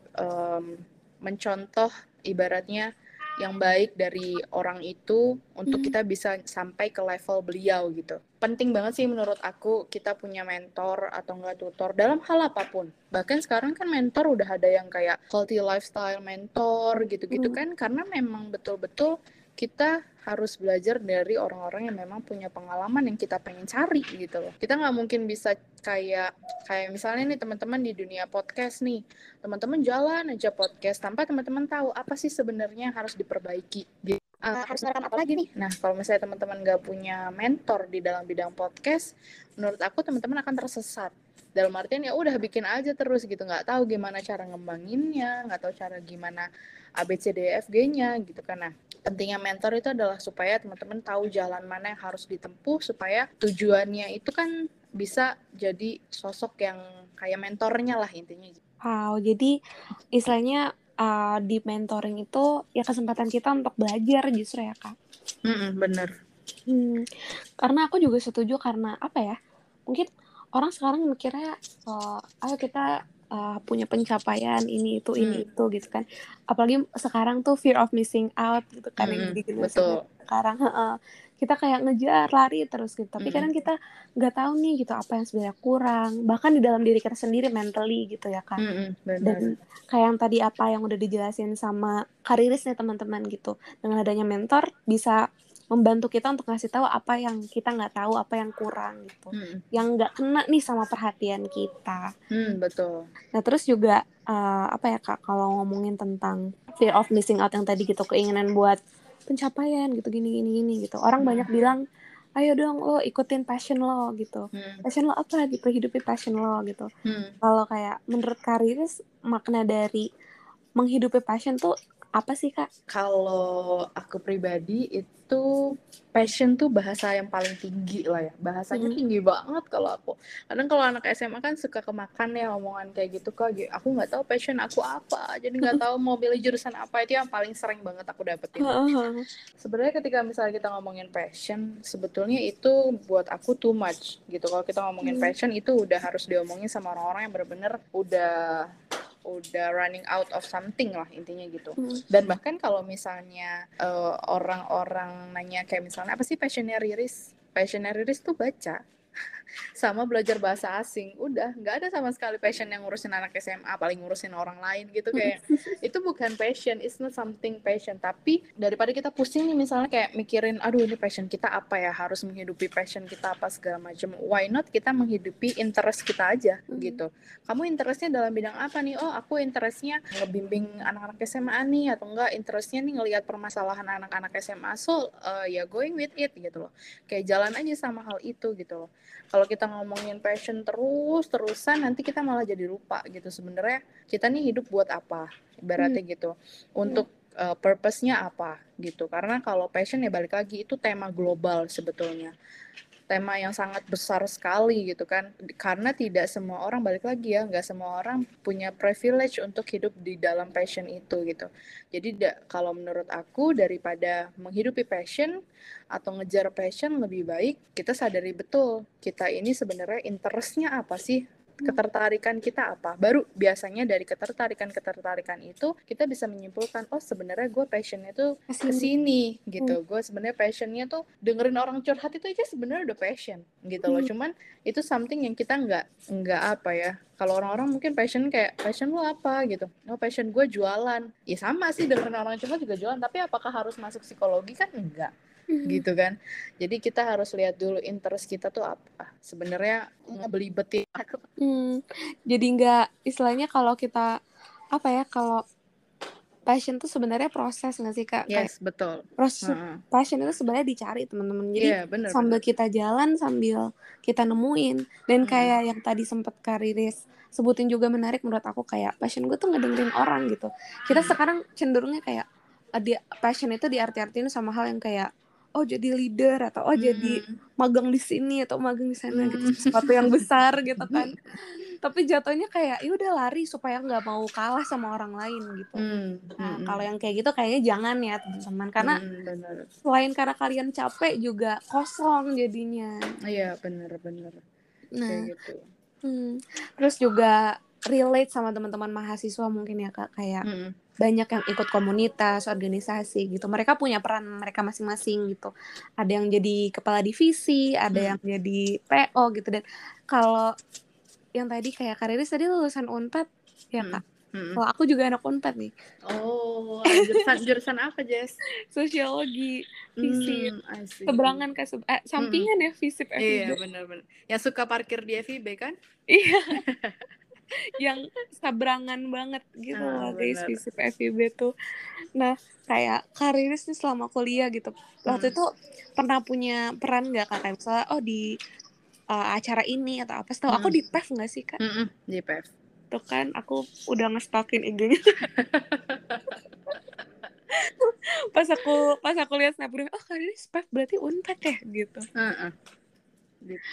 mencontoh ibaratnya yang baik dari orang itu untuk kita bisa sampai ke level beliau gitu. Penting banget sih menurut aku kita punya mentor atau enggak tutor dalam hal apapun. Bahkan sekarang kan mentor udah ada yang kayak healthy lifestyle mentor gitu-gitu kan, karena memang betul-betul kita harus belajar dari orang-orang yang memang punya pengalaman yang kita pengen cari gitu loh. Kita nggak mungkin bisa kayak misalnya nih teman-teman di dunia podcast nih, teman-teman jalan aja podcast tanpa teman-teman tahu apa sih sebenarnya yang harus diperbaiki gitu. harus ngerekam apa lagi nih. Nah, kalau misalnya teman-teman nggak punya mentor di dalam bidang podcast, menurut aku teman-teman akan tersesat. Dalam artian ya udah bikin aja terus gitu, nggak tahu gimana cara ngembanginnya, nggak tahu cara gimana ABCDFG-nya gitu kan. Nah, pentingnya mentor itu adalah supaya teman-teman tahu jalan mana yang harus ditempuh supaya tujuannya itu kan bisa jadi sosok yang kayak mentornya lah intinya. Wow, jadi istilahnya di mentoring itu ya kesempatan kita untuk belajar justru ya Kak. Bener. Karena aku juga setuju karena apa ya, mungkin orang sekarang mikirnya, ayo kita punya pencapaian ini itu gitu kan. Apalagi sekarang tuh fear of missing out gitu kan, yang gede-gede sekarang. Kita kayak ngejar, lari terus gitu. Tapi kadang kita nggak tahu nih gitu apa yang sebenarnya kurang. Bahkan di dalam diri kita sendiri mentally gitu ya kan. Dan kayak yang tadi apa yang udah dijelasin sama Kariris nih teman-teman gitu. Dengan adanya mentor bisa membantu kita untuk ngasih tahu apa yang kita nggak tahu, apa yang kurang gitu, yang nggak kena nih sama perhatian kita. Betul. Nah terus juga apa ya Kak, kalau ngomongin tentang fear of missing out yang tadi gitu, keinginan buat pencapaian gitu, gini gitu. Orang banyak bilang, ayo dong lo ikutin passion lo gitu. Passion lo apa? Diperhidupi passion lo gitu. Kalau kayak menurut Kariris, makna dari menghidupi passion tuh apa sih Kak? Kalau aku pribadi itu passion tuh bahasa yang paling tinggi lah ya. Bahasanya tinggi banget kalau aku. Kadang kalau anak SMA kan suka kemakan ya omongan kayak gitu Kak. Aku nggak tahu passion aku apa. Jadi nggak tahu mau pilih jurusan apa, itu yang paling sering banget aku dapetin. Sebenarnya ketika misalnya kita ngomongin passion, sebetulnya itu buat aku too much gitu. Kalau kita ngomongin passion itu udah harus diomongin sama orang-orang yang benar-benar udah running out of something lah intinya gitu. Dan bahkan kalau misalnya orang-orang nanya kayak misalnya apa sih passionnya Riris? Passionnya Riris tuh baca sama belajar bahasa asing. Udah, gak ada sama sekali passion yang ngurusin anak SMA, paling ngurusin orang lain gitu kayak. Itu bukan passion, it's not something passion. Tapi daripada kita pusing nih misalnya kayak mikirin, aduh ini passion kita apa ya, harus menghidupi passion kita apa segala macam. Why not kita menghidupi interest kita aja gitu. Kamu interestnya dalam bidang apa nih? Oh aku interestnya ngebimbing anak-anak SMA nih, atau enggak interestnya nih ngelihat permasalahan anak-anak SMA. So ya going with it gitu loh. Kayak jalan aja sama hal itu gitu loh. Kalau kita ngomongin passion terus-terusan, nanti kita malah jadi lupa gitu. Sebenarnya kita nih hidup buat apa, ibaratnya gitu. Untuk purpose-nya apa gitu. Karena kalau passion ya balik lagi, itu tema global sebetulnya. Tema yang sangat besar sekali gitu kan. Karena tidak semua orang, balik lagi ya, nggak semua orang punya privilege untuk hidup di dalam passion itu gitu. Jadi kalau menurut aku, daripada menghidupi passion, atau ngejar passion, lebih baik kita sadari betul kita ini sebenarnya interestnya apa sih, ketertarikan kita apa. Baru biasanya dari ketertarikan itu kita bisa menyimpulkan, oh sebenarnya gue passionnya tuh kesini gitu. Gue sebenarnya passionnya tuh dengerin orang curhat itu aja sebenarnya udah passion gitu loh. Cuman itu something yang kita nggak apa ya. Kalau orang-orang mungkin passion kayak, passion lu apa gitu. Oh passion gue jualan. Ya sama sih, dengerin orang curhat juga jualan. Tapi apakah harus masuk psikologi? Kan enggak. Gitu kan. Jadi kita harus lihat dulu interest kita tuh apa. Sebenarnya ngebelibetin. Jadi nggak, istilahnya kalau kita apa ya, kalau passion tuh sebenarnya proses nggak sih Kak? Yes, kayak, betul. Proses passion itu sebenarnya dicari teman-teman. Jadi sambil kita jalan, sambil kita nemuin. Dan kayak yang tadi sempat Kariris sebutin juga menarik menurut aku, kayak passion gue tuh ngedengerin orang gitu. Kita sekarang cenderungnya kayak passion itu diarti-artiin sama hal yang kayak, oh jadi leader, atau oh jadi magang di sini atau magang di sana gitu, sesuatu yang besar gitu kan. Tapi jatuhnya kayak ya udah lari supaya nggak mau kalah sama orang lain gitu. Nah, kalau yang kayak gitu kayaknya jangan ya teman-teman, karena selain karena kalian capek juga kosong jadinya. Iya benar. Nah gitu. Terus juga relate sama teman-teman mahasiswa mungkin ya Kak, kayak banyak yang ikut komunitas, organisasi gitu. Mereka punya peran mereka masing-masing gitu. Ada yang jadi kepala divisi, ada yang jadi PO gitu. Dan kalau yang tadi kayak Kariris tadi lulusan UNPAD ya Kak. Kalau aku juga anak UNPAD nih. Oh, jurusan apa Jess? Sosiologi, FISIP. Seberangan Kak, sampingan ya FISIP FVB. Iya benar. Yang suka parkir di FIB kan? Iya. yang sabrangan banget gitu loh guys, FISIP FVB tuh. Nah kayak Kak Riris nih selama kuliah gitu, waktu itu pernah punya peran nggak Kak? Kayak misalnya oh di acara ini atau apa? Setahu aku di PEF nggak sih Kak? Di PEF. Tuh kan aku udah nge-stalkin IG-nya. Pas aku lihat snapgram, oh Kak Riris PEF berarti UNPAD ya gitu.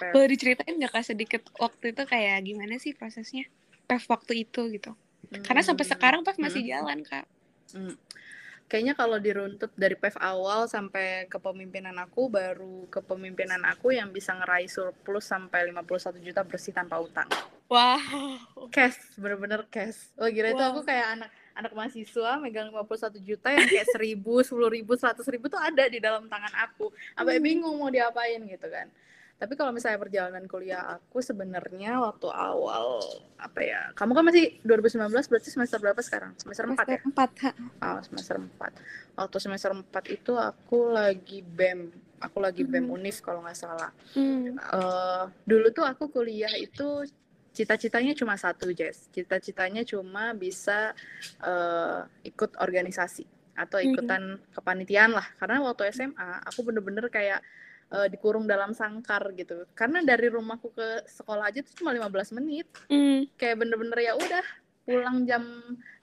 Kalau diceritain nggak Kak sedikit waktu itu kayak gimana sih prosesnya PEF waktu itu gitu? Karena sampai sekarang PEF masih jalan Kak. Kayaknya kalau diruntut dari PEF awal sampai kepemimpinan aku, baru kepemimpinan aku yang bisa ngeraih surplus sampai 51 juta bersih tanpa utang. Wow. Cash, bener-bener cash. Wah gila, wow. Itu aku kayak anak mahasiswa megang 51 juta yang kayak 1.000, 10.000, 100.000 tuh ada di dalam tangan aku. Sampai bingung mau diapain gitu kan. Tapi kalau misalnya perjalanan kuliah aku sebenarnya waktu awal, apa ya, kamu kan masih 2019 berarti semester berapa sekarang? Semester 4 ya? Semester 4. Waktu semester 4 itu aku lagi BEM. Aku lagi BEM UNIF kalau nggak salah. Dulu tuh aku kuliah itu cita-citanya cuma satu, Jess. Cita-citanya cuma bisa ikut organisasi atau ikutan kepanitiaan lah. Karena waktu SMA aku bener-bener kayak dikurung dalam sangkar gitu, karena dari rumahku ke sekolah aja tuh cuma 15 menit, kayak bener-bener ya udah pulang jam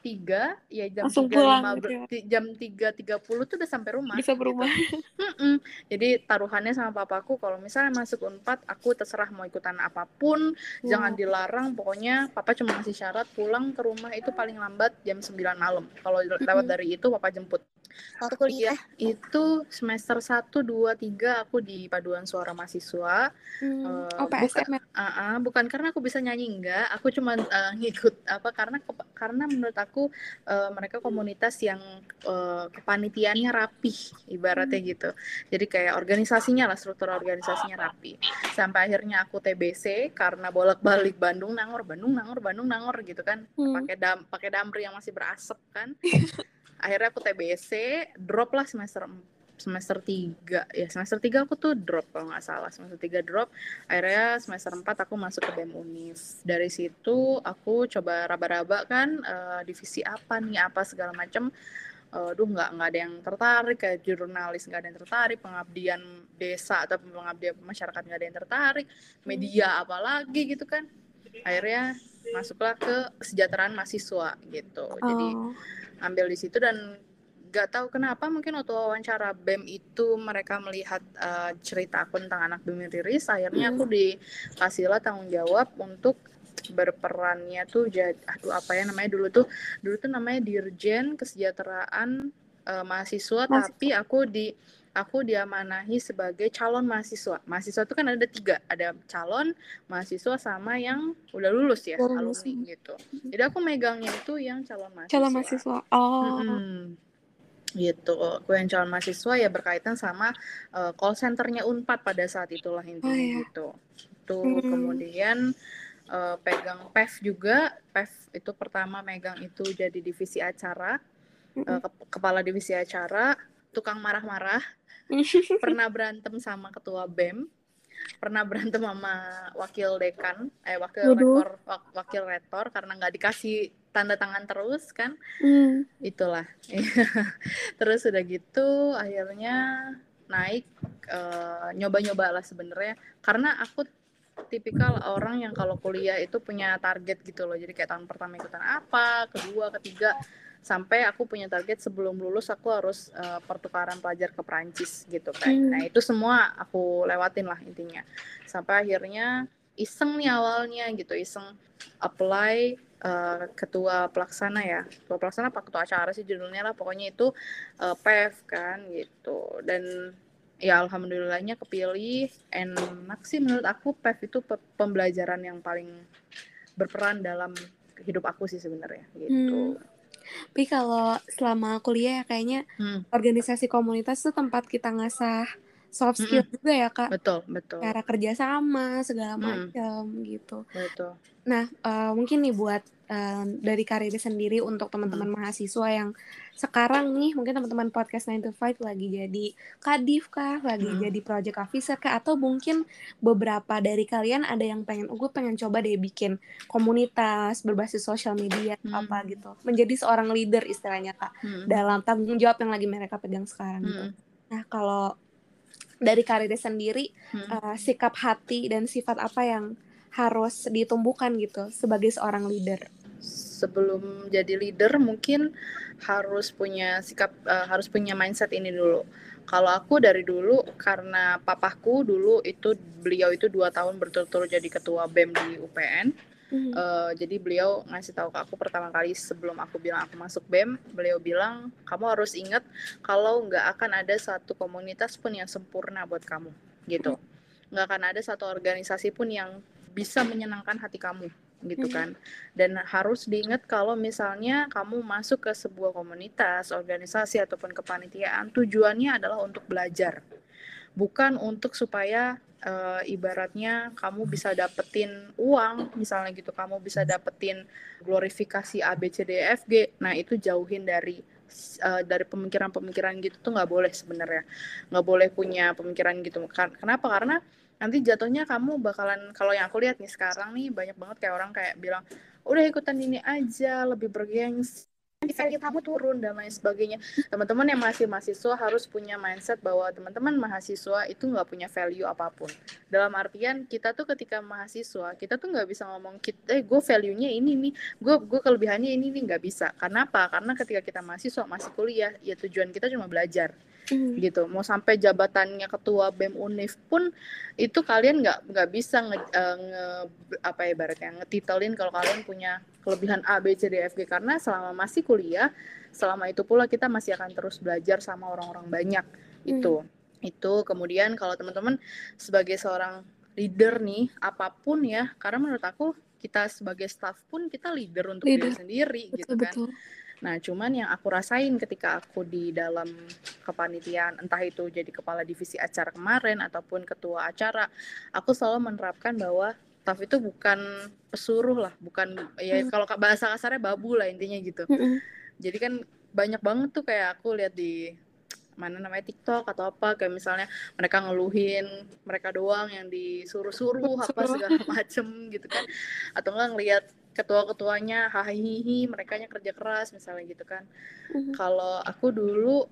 3.30 tuh udah sampai rumah. Bisa berumah. Gitu. Jadi taruhannya sama papaku kalau misalnya masuk UNPAD aku terserah mau ikutan apapun, jangan dilarang, pokoknya papa cuma ngasih syarat pulang ke rumah itu paling lambat jam 9 malam. Kalau lewat dari itu papa jemput. Waktu kuliah itu semester 1, 2, 3 aku di paduan suara mahasiswa. Bukan karena aku bisa nyanyi, enggak, aku cuma ngikut apa karena menurut aku mereka komunitas yang kepanitiaannya rapih ibaratnya gitu. Jadi kayak organisasinya lah, struktur organisasinya rapi. Sampai akhirnya aku TBC karena bolak-balik Bandung Nangor gitu kan. Pakai damri yang masih berasap kan. Akhirnya aku TBC, drop lah semester 3 aku tuh drop kalau nggak salah, semester 3 drop. Akhirnya semester 4 aku masuk ke BEM UNIF. Dari situ aku coba raba-raba kan, divisi apa nih, apa segala macam. Nggak ada yang tertarik, kayak jurnalis nggak ada yang tertarik, pengabdian desa atau pengabdian masyarakat nggak ada yang tertarik, media apalagi gitu kan. Akhirnya masuklah ke kesejahteraan mahasiswa gitu. Jadi ambil di situ, dan gak tahu kenapa mungkin waktu wawancara BEM itu mereka melihat cerita aku tentang Anak Bimbing Riris, akhirnya aku dikasihlah tanggung jawab untuk berperannya tuh jadi dulu tuh namanya Dirjen Kesejahteraan mahasiswa, tapi aku diamanahi sebagai calon mahasiswa. Mahasiswa itu kan ada 3, ada calon mahasiswa sama yang udah lulus ya, alumni gitu. Jadi aku megangnya itu yang calon mahasiswa. Calon mahasiswa. Gitu. Aku yang calon mahasiswa ya berkaitan sama call center-nya UNPAD pada saat itulah intinya gitu. Kemudian pegang PEF juga. PEF itu pertama megang itu jadi divisi acara, kepala divisi acara. Tukang marah-marah, pernah berantem sama ketua BEM, pernah berantem sama wakil dekan, wakil rektor karena nggak dikasih tanda tangan terus kan, itulah. Terus udah gitu akhirnya naik, nyoba-nyoba lah sebenarnya, karena aku tipikal orang yang kalau kuliah itu punya target gitu loh. Jadi kayak tahun pertama ikutan apa, kedua, ketiga, sampai aku punya target sebelum lulus aku harus pertukaran pelajar ke Perancis gitu kan. Nah itu semua aku lewatin lah intinya. Sampai akhirnya iseng nih awalnya gitu, iseng apply ketua pelaksana ya. Ketua pelaksana apa ketua acara sih judulnya lah, pokoknya itu PEF kan gitu. Dan ya alhamdulillahnya kepilih. Enak sih menurut aku, PEF itu pembelajaran yang paling berperan dalam hidup aku sih sebenarnya gitu. Tapi kalau selama kuliah ya kayaknya organisasi komunitas tuh tempat kita ngasah soft skill juga ya Kak. Betul. Cara kerja sama segala macam gitu. Betul. Nah mungkin nih buat dari Karide sendiri untuk teman-teman mahasiswa yang sekarang nih mungkin teman-teman podcast 9 to 5 lagi jadi kadif kah, lagi jadi project officer kah, atau mungkin beberapa dari kalian ada yang pengen gue pengen coba deh bikin komunitas berbasis social media apa gitu, menjadi seorang leader istilahnya Kak dalam tanggung jawab yang lagi mereka pegang sekarang gitu. Nah kalau dari Karide sendiri sikap hati dan sifat apa yang harus ditumbuhkan gitu sebagai seorang leader? Sebelum jadi leader mungkin harus punya sikap, harus punya mindset ini dulu. Kalau aku dari dulu, karena papaku dulu itu, beliau itu 2 tahun berturut-turut jadi ketua BEM di UPN. Jadi beliau ngasih tahu ke aku pertama kali sebelum aku bilang aku masuk BEM, beliau bilang kamu harus ingat kalau nggak akan ada satu komunitas pun yang sempurna buat kamu gitu, nggak akan ada satu organisasi pun yang bisa menyenangkan hati kamu gitu kan. Dan harus diingat kalau misalnya kamu masuk ke sebuah komunitas, organisasi ataupun kepanitiaan, tujuannya adalah untuk belajar, bukan untuk supaya ibaratnya kamu bisa dapetin uang misalnya gitu, kamu bisa dapetin glorifikasi ABCDFG. Nah itu jauhin dari pemikiran-pemikiran gitu tuh nggak boleh sebenarnya, nggak boleh punya pemikiran gitu. Kenapa? Karena nanti jatuhnya kamu bakalan, kalau yang aku lihat nih sekarang nih banyak banget kayak orang kayak bilang udah ikutan ini aja, lebih bergengsi, misalnya kamu turun dan lain sebagainya. Teman-teman yang masih mahasiswa harus punya mindset bahwa teman-teman mahasiswa itu nggak punya value apapun. Dalam artian kita tuh ketika mahasiswa kita tuh nggak bisa ngomong gue value-nya ini nih, gue kelebihannya ini nih, nggak bisa. Karena apa? Karena ketika kita mahasiswa masih kuliah ya tujuan kita cuma belajar gitu. Mau sampai jabatannya ketua BEM Unif pun itu kalian nggak bisa ngetitelin kalau kalian punya kelebihan A B C D F G, karena selama masih kuliah, selama itu pula kita masih akan terus belajar sama orang-orang banyak itu. Itu kemudian kalau teman-teman sebagai seorang leader nih apapun ya, karena menurut aku kita sebagai staff pun kita leader untuk diri sendiri gitu kan. Nah, cuman yang aku rasain ketika aku di dalam kepanitiaan, entah itu jadi kepala divisi acara kemarin ataupun ketua acara, aku selalu menerapkan bahwa staff itu bukan pesuruh lah, bukan ya kalau bahasa kasarnya babu lah intinya gitu. Jadi kan banyak banget tuh kayak aku lihat di mana namanya TikTok atau apa, kayak misalnya mereka ngeluhin, mereka doang yang disuruh-suruh apa segala macem gitu kan, atau enggak ngelihat ketua-ketuanya hahihi, merekanya kerja keras misalnya gitu kan. Kalau aku dulu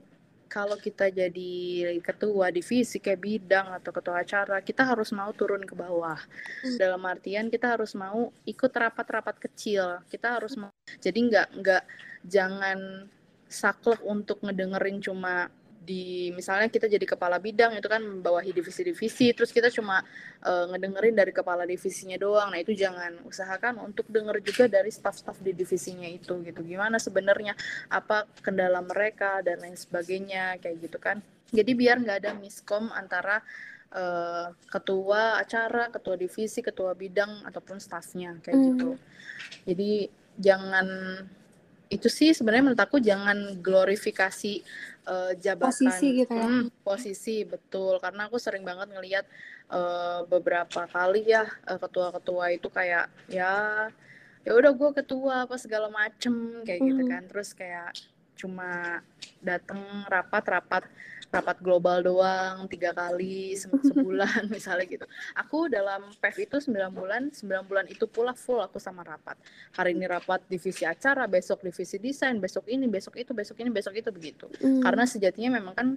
kalau kita jadi ketua divisi kayak bidang atau ketua acara, kita harus mau turun ke bawah. Dalam artian kita harus mau ikut rapat-rapat kecil, kita harus mau, jadi nggak jangan saklek untuk ngedengerin cuma di misalnya kita jadi kepala bidang itu kan membawahi divisi-divisi, terus kita cuma ngedengerin dari kepala divisinya doang. Nah itu jangan, usahakan untuk denger juga dari staff-staff di divisinya itu gitu, gimana sebenarnya, apa kendala mereka dan lain sebagainya kayak gitu kan. Jadi biar nggak ada miskom antara ketua acara, ketua divisi, ketua bidang ataupun staffnya kayak gitu. Jadi jangan, itu sih sebenarnya menurut aku, jangan glorifikasi jabatan, posisi gitu ya. Posisi, betul. Karena aku sering banget ngelihat beberapa kali ya ketua-ketua itu kayak ya udah gue ketua apa segala macem kayak gitu kan, terus kayak cuma datang rapat global doang 3 kali sebulan misalnya gitu. Aku dalam PEF itu 9 bulan itu pula full aku sama rapat. Hari ini rapat divisi acara, besok divisi desain, besok ini, besok itu, besok ini, besok itu, begitu. Karena sejatinya memang kan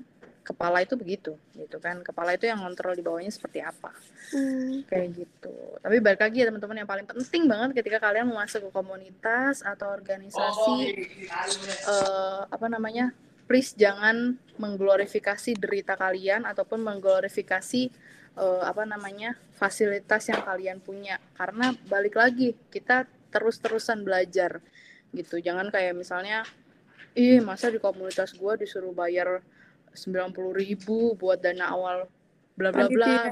kepala itu begitu gitu kan, kepala itu yang ngontrol di bawahnya seperti apa kayak gitu. Tapi balik lagi ya teman-teman, yang paling penting banget ketika kalian mau masuk ke komunitas atau organisasi please jangan mengglorifikasi derita kalian ataupun mengglorifikasi fasilitas yang kalian punya, karena balik lagi kita terus-terusan belajar gitu. Jangan kayak misalnya masa di komunitas gue disuruh bayar 90.000 buat dana awal bla bla bla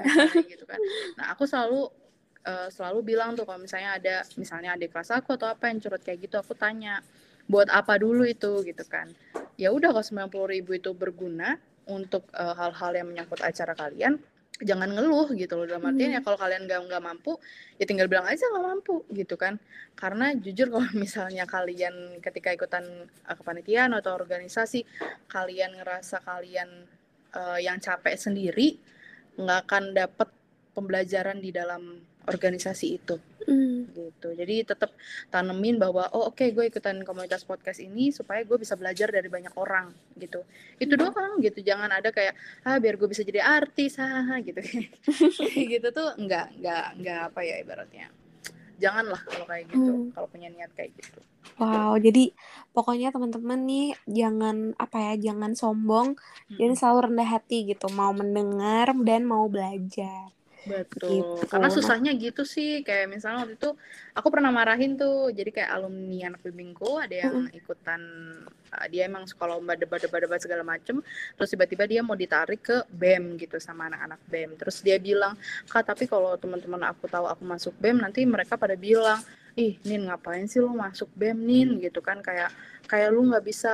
gitu kan. Nah aku selalu bilang tuh kalau misalnya ada adik kelas aku atau apa yang curut kayak gitu, aku tanya buat apa dulu itu gitu kan. Ya udah, kalau 90.000 itu berguna untuk hal-hal yang menyangkut acara kalian, jangan ngeluh gitu loh, dalam artian ya kalau kalian nggak mampu ya tinggal bilang aja nggak mampu gitu kan. Karena jujur kalau misalnya kalian ketika ikutan kepanitiaan atau organisasi kalian ngerasa kalian yang capek sendiri, nggak akan dapat pembelajaran di dalam organisasi itu. Gitu. Jadi tetap tanemin bahwa oke, gue ikutan komunitas podcast ini supaya gue bisa belajar dari banyak orang gitu. Itu doang gitu. Jangan ada kayak biar gue bisa jadi artis gitu. Gitu tuh enggak apa ya ibaratnya. Janganlah kalau kayak gitu, kalau punya niat kayak gitu. Wow, jadi pokoknya teman-teman nih jangan sombong, dan selalu rendah hati gitu, mau mendengar dan mau belajar. Betul, gitu. Karena susahnya gitu sih. Kayak misalnya waktu itu aku pernah marahin tuh. Jadi kayak alumni anak bimbingku ada yang ikutan, dia emang suka lomba debat segala macem. Terus tiba-tiba dia mau ditarik ke BEM gitu sama anak-anak BEM. Terus dia bilang, "Kak, tapi kalau teman-teman aku tahu aku masuk BEM, nanti mereka pada bilang, 'Ih, Nin, ngapain sih lu masuk BEM, Nin?'" gitu kan, kayak lu nggak bisa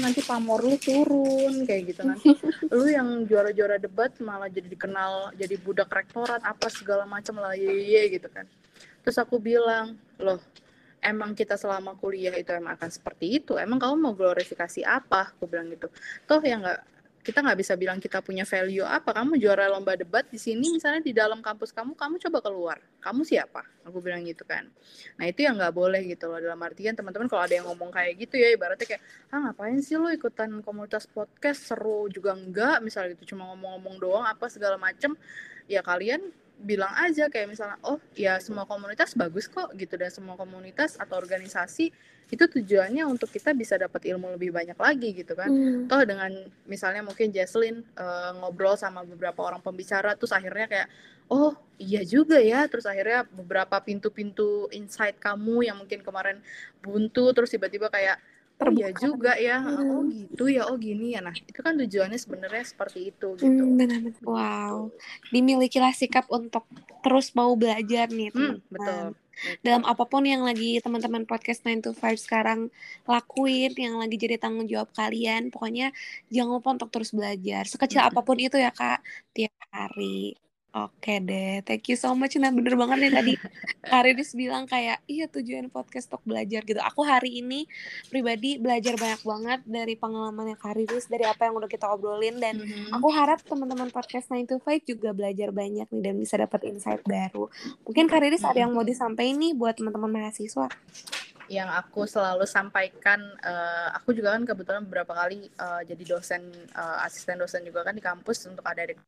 nanti pamor lu turun kayak gitu, nanti lu yang juara-juara debat malah jadi dikenal jadi budak rektorat apa segala macam lah gitu kan. Terus aku bilang, "Loh, emang kita selama kuliah itu emang akan seperti itu? Emang kamu mau glorifikasi apa?" Aku bilang gitu. "Toh yang kita nggak bisa bilang kita punya value apa. Kamu juara lomba debat di sini misalnya di dalam kampus kamu coba keluar, kamu siapa?" Aku bilang gitu kan. Nah itu yang nggak boleh gitu loh, dalam artian teman-teman kalau ada yang ngomong kayak gitu ya ibaratnya kayak ngapain sih lo ikutan komunitas podcast, seru juga enggak misalnya gitu, cuma ngomong-ngomong doang apa segala macem. Ya kalian bilang aja kayak misalnya, "Oh ya, semua komunitas bagus kok gitu, dan semua komunitas atau organisasi itu tujuannya untuk kita bisa dapat ilmu lebih banyak lagi gitu kan." Toh dengan misalnya mungkin Jesslyn ngobrol sama beberapa orang pembicara, terus akhirnya kayak, "Oh iya juga ya," terus akhirnya beberapa pintu-pintu insight kamu yang mungkin kemarin buntu terus tiba-tiba kayak terbuka. "Iya juga ya, oh gitu ya, oh gini ya." Nah itu kan tujuannya sebenarnya seperti itu gitu. Benar-benar. Wow, dimilikilah sikap untuk terus mau belajar nih teman-teman. Betul. Dalam apapun yang lagi teman-teman podcast 9 to 5 sekarang lakuin, yang lagi jadi tanggung jawab kalian, pokoknya jangan lupa untuk terus belajar sekecil apapun itu ya Kak, tiap hari. Oke deh, thank you so much. Nah bener banget nih tadi Kak Riris bilang kayak, iya tujuan podcast untuk belajar gitu. Aku hari ini pribadi belajar banyak banget dari pengalamannya Kak Riris, dari apa yang udah kita obrolin. Dan aku harap teman-teman podcast 9 to 5 juga belajar banyak nih dan bisa dapat insight baru. Mungkin Kak Riris ada yang mau disampaikan nih buat teman-teman mahasiswa? Yang aku selalu sampaikan, aku juga kan kebetulan beberapa kali jadi dosen, asisten dosen juga kan di kampus untuk adik-adik.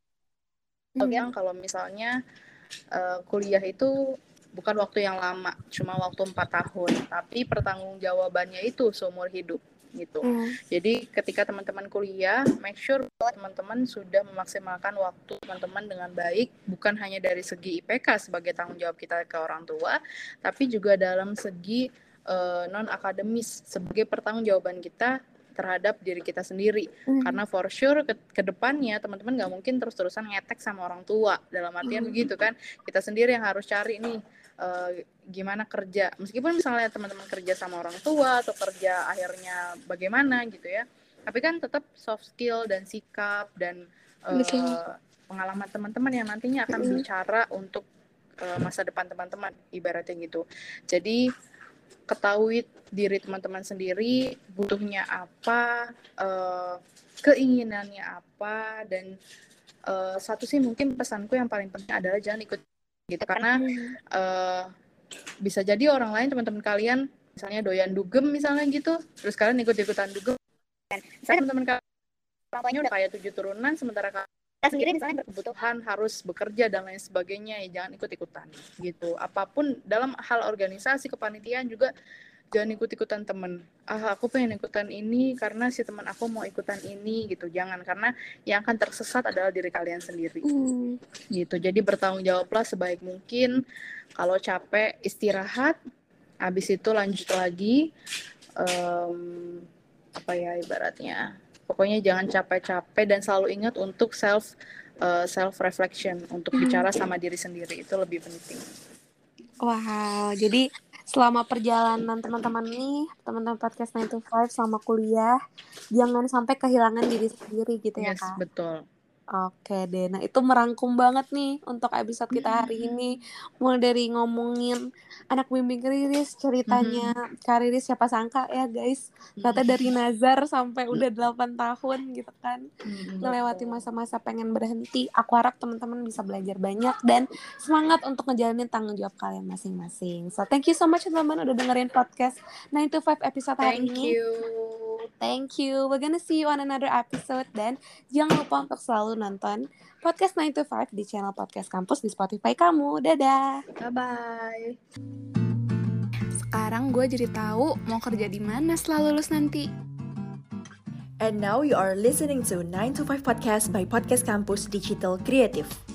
Yang kalau misalnya kuliah itu bukan waktu yang lama, cuma waktu 4 tahun, tapi pertanggungjawabannya itu seumur hidup gitu. Jadi ketika teman-teman kuliah, make sure bahwa teman-teman sudah memaksimalkan waktu teman-teman dengan baik, bukan hanya dari segi IPK sebagai tanggung jawab kita ke orang tua, tapi juga dalam segi non akademis sebagai pertanggungjawaban kita terhadap diri kita sendiri. Karena for sure ke depannya teman-teman nggak mungkin terus-terusan ngetek sama orang tua, dalam artian begitu kan, kita sendiri yang harus cari nih gimana kerja, meskipun misalnya teman-teman kerja sama orang tua atau kerja akhirnya bagaimana gitu ya, tapi kan tetap soft skill dan sikap dan pengalaman teman-teman yang nantinya akan bicara untuk masa depan teman-teman ibaratnya gitu. Jadi ketahui diri teman-teman sendiri butuhnya apa, keinginannya apa, dan satu sih mungkin pesanku yang paling penting adalah jangan ikut gitu, karena bisa jadi orang lain, teman-teman kalian misalnya doyan dugem misalnya gitu, terus kalian ikut-ikutan dugem. Misalnya teman-teman kalian papanya udah kayak 7 turunan, sementara kalian sendiri misalnya berkebutuhan harus bekerja dan lain sebagainya, ya jangan ikut-ikutan gitu. Apapun dalam hal organisasi, kepanitiaan juga jangan ikut-ikutan temen. Aku pengen ikutan ini karena si teman aku mau ikutan ini gitu. Jangan, karena yang akan tersesat adalah diri kalian sendiri. Gitu. Jadi bertanggung jawablah sebaik mungkin. Kalau capek istirahat, habis itu lanjut lagi. Ibaratnya pokoknya jangan capek-capek dan selalu ingat untuk self reflection, untuk bicara sama diri sendiri itu lebih penting. Wow, jadi selama perjalanan teman-teman nih, teman-teman podcast 9 to 5 selama kuliah, jangan sampai kehilangan diri sendiri gitu ya, Kak. Yes, betul. Oke deh, nah itu merangkum banget nih untuk episode kita hari ini. Mulai dari ngomongin anak bimbing Riris, ceritanya Kak Riris, siapa sangka ya guys, ternyata dari nazar sampai udah 8 tahun gitu kan, ngelewati masa-masa pengen berhenti. Aku harap teman-teman bisa belajar banyak dan semangat untuk ngejalanin tanggung jawab kalian masing-masing. So thank you so much teman-teman udah dengerin podcast 9 to 5 episode hari ini. Thank you. We're gonna see you on another episode. Dan jangan lupa untuk selalu nonton Podcast 9 to 5 di channel Podcast Kampus di Spotify kamu. Dadah. Bye-bye. Sekarang gue jadi tahu mau kerja di mana setelah lulus nanti. And now you are listening to 9 to 5 Podcast by Podcast Kampus Digital Creative.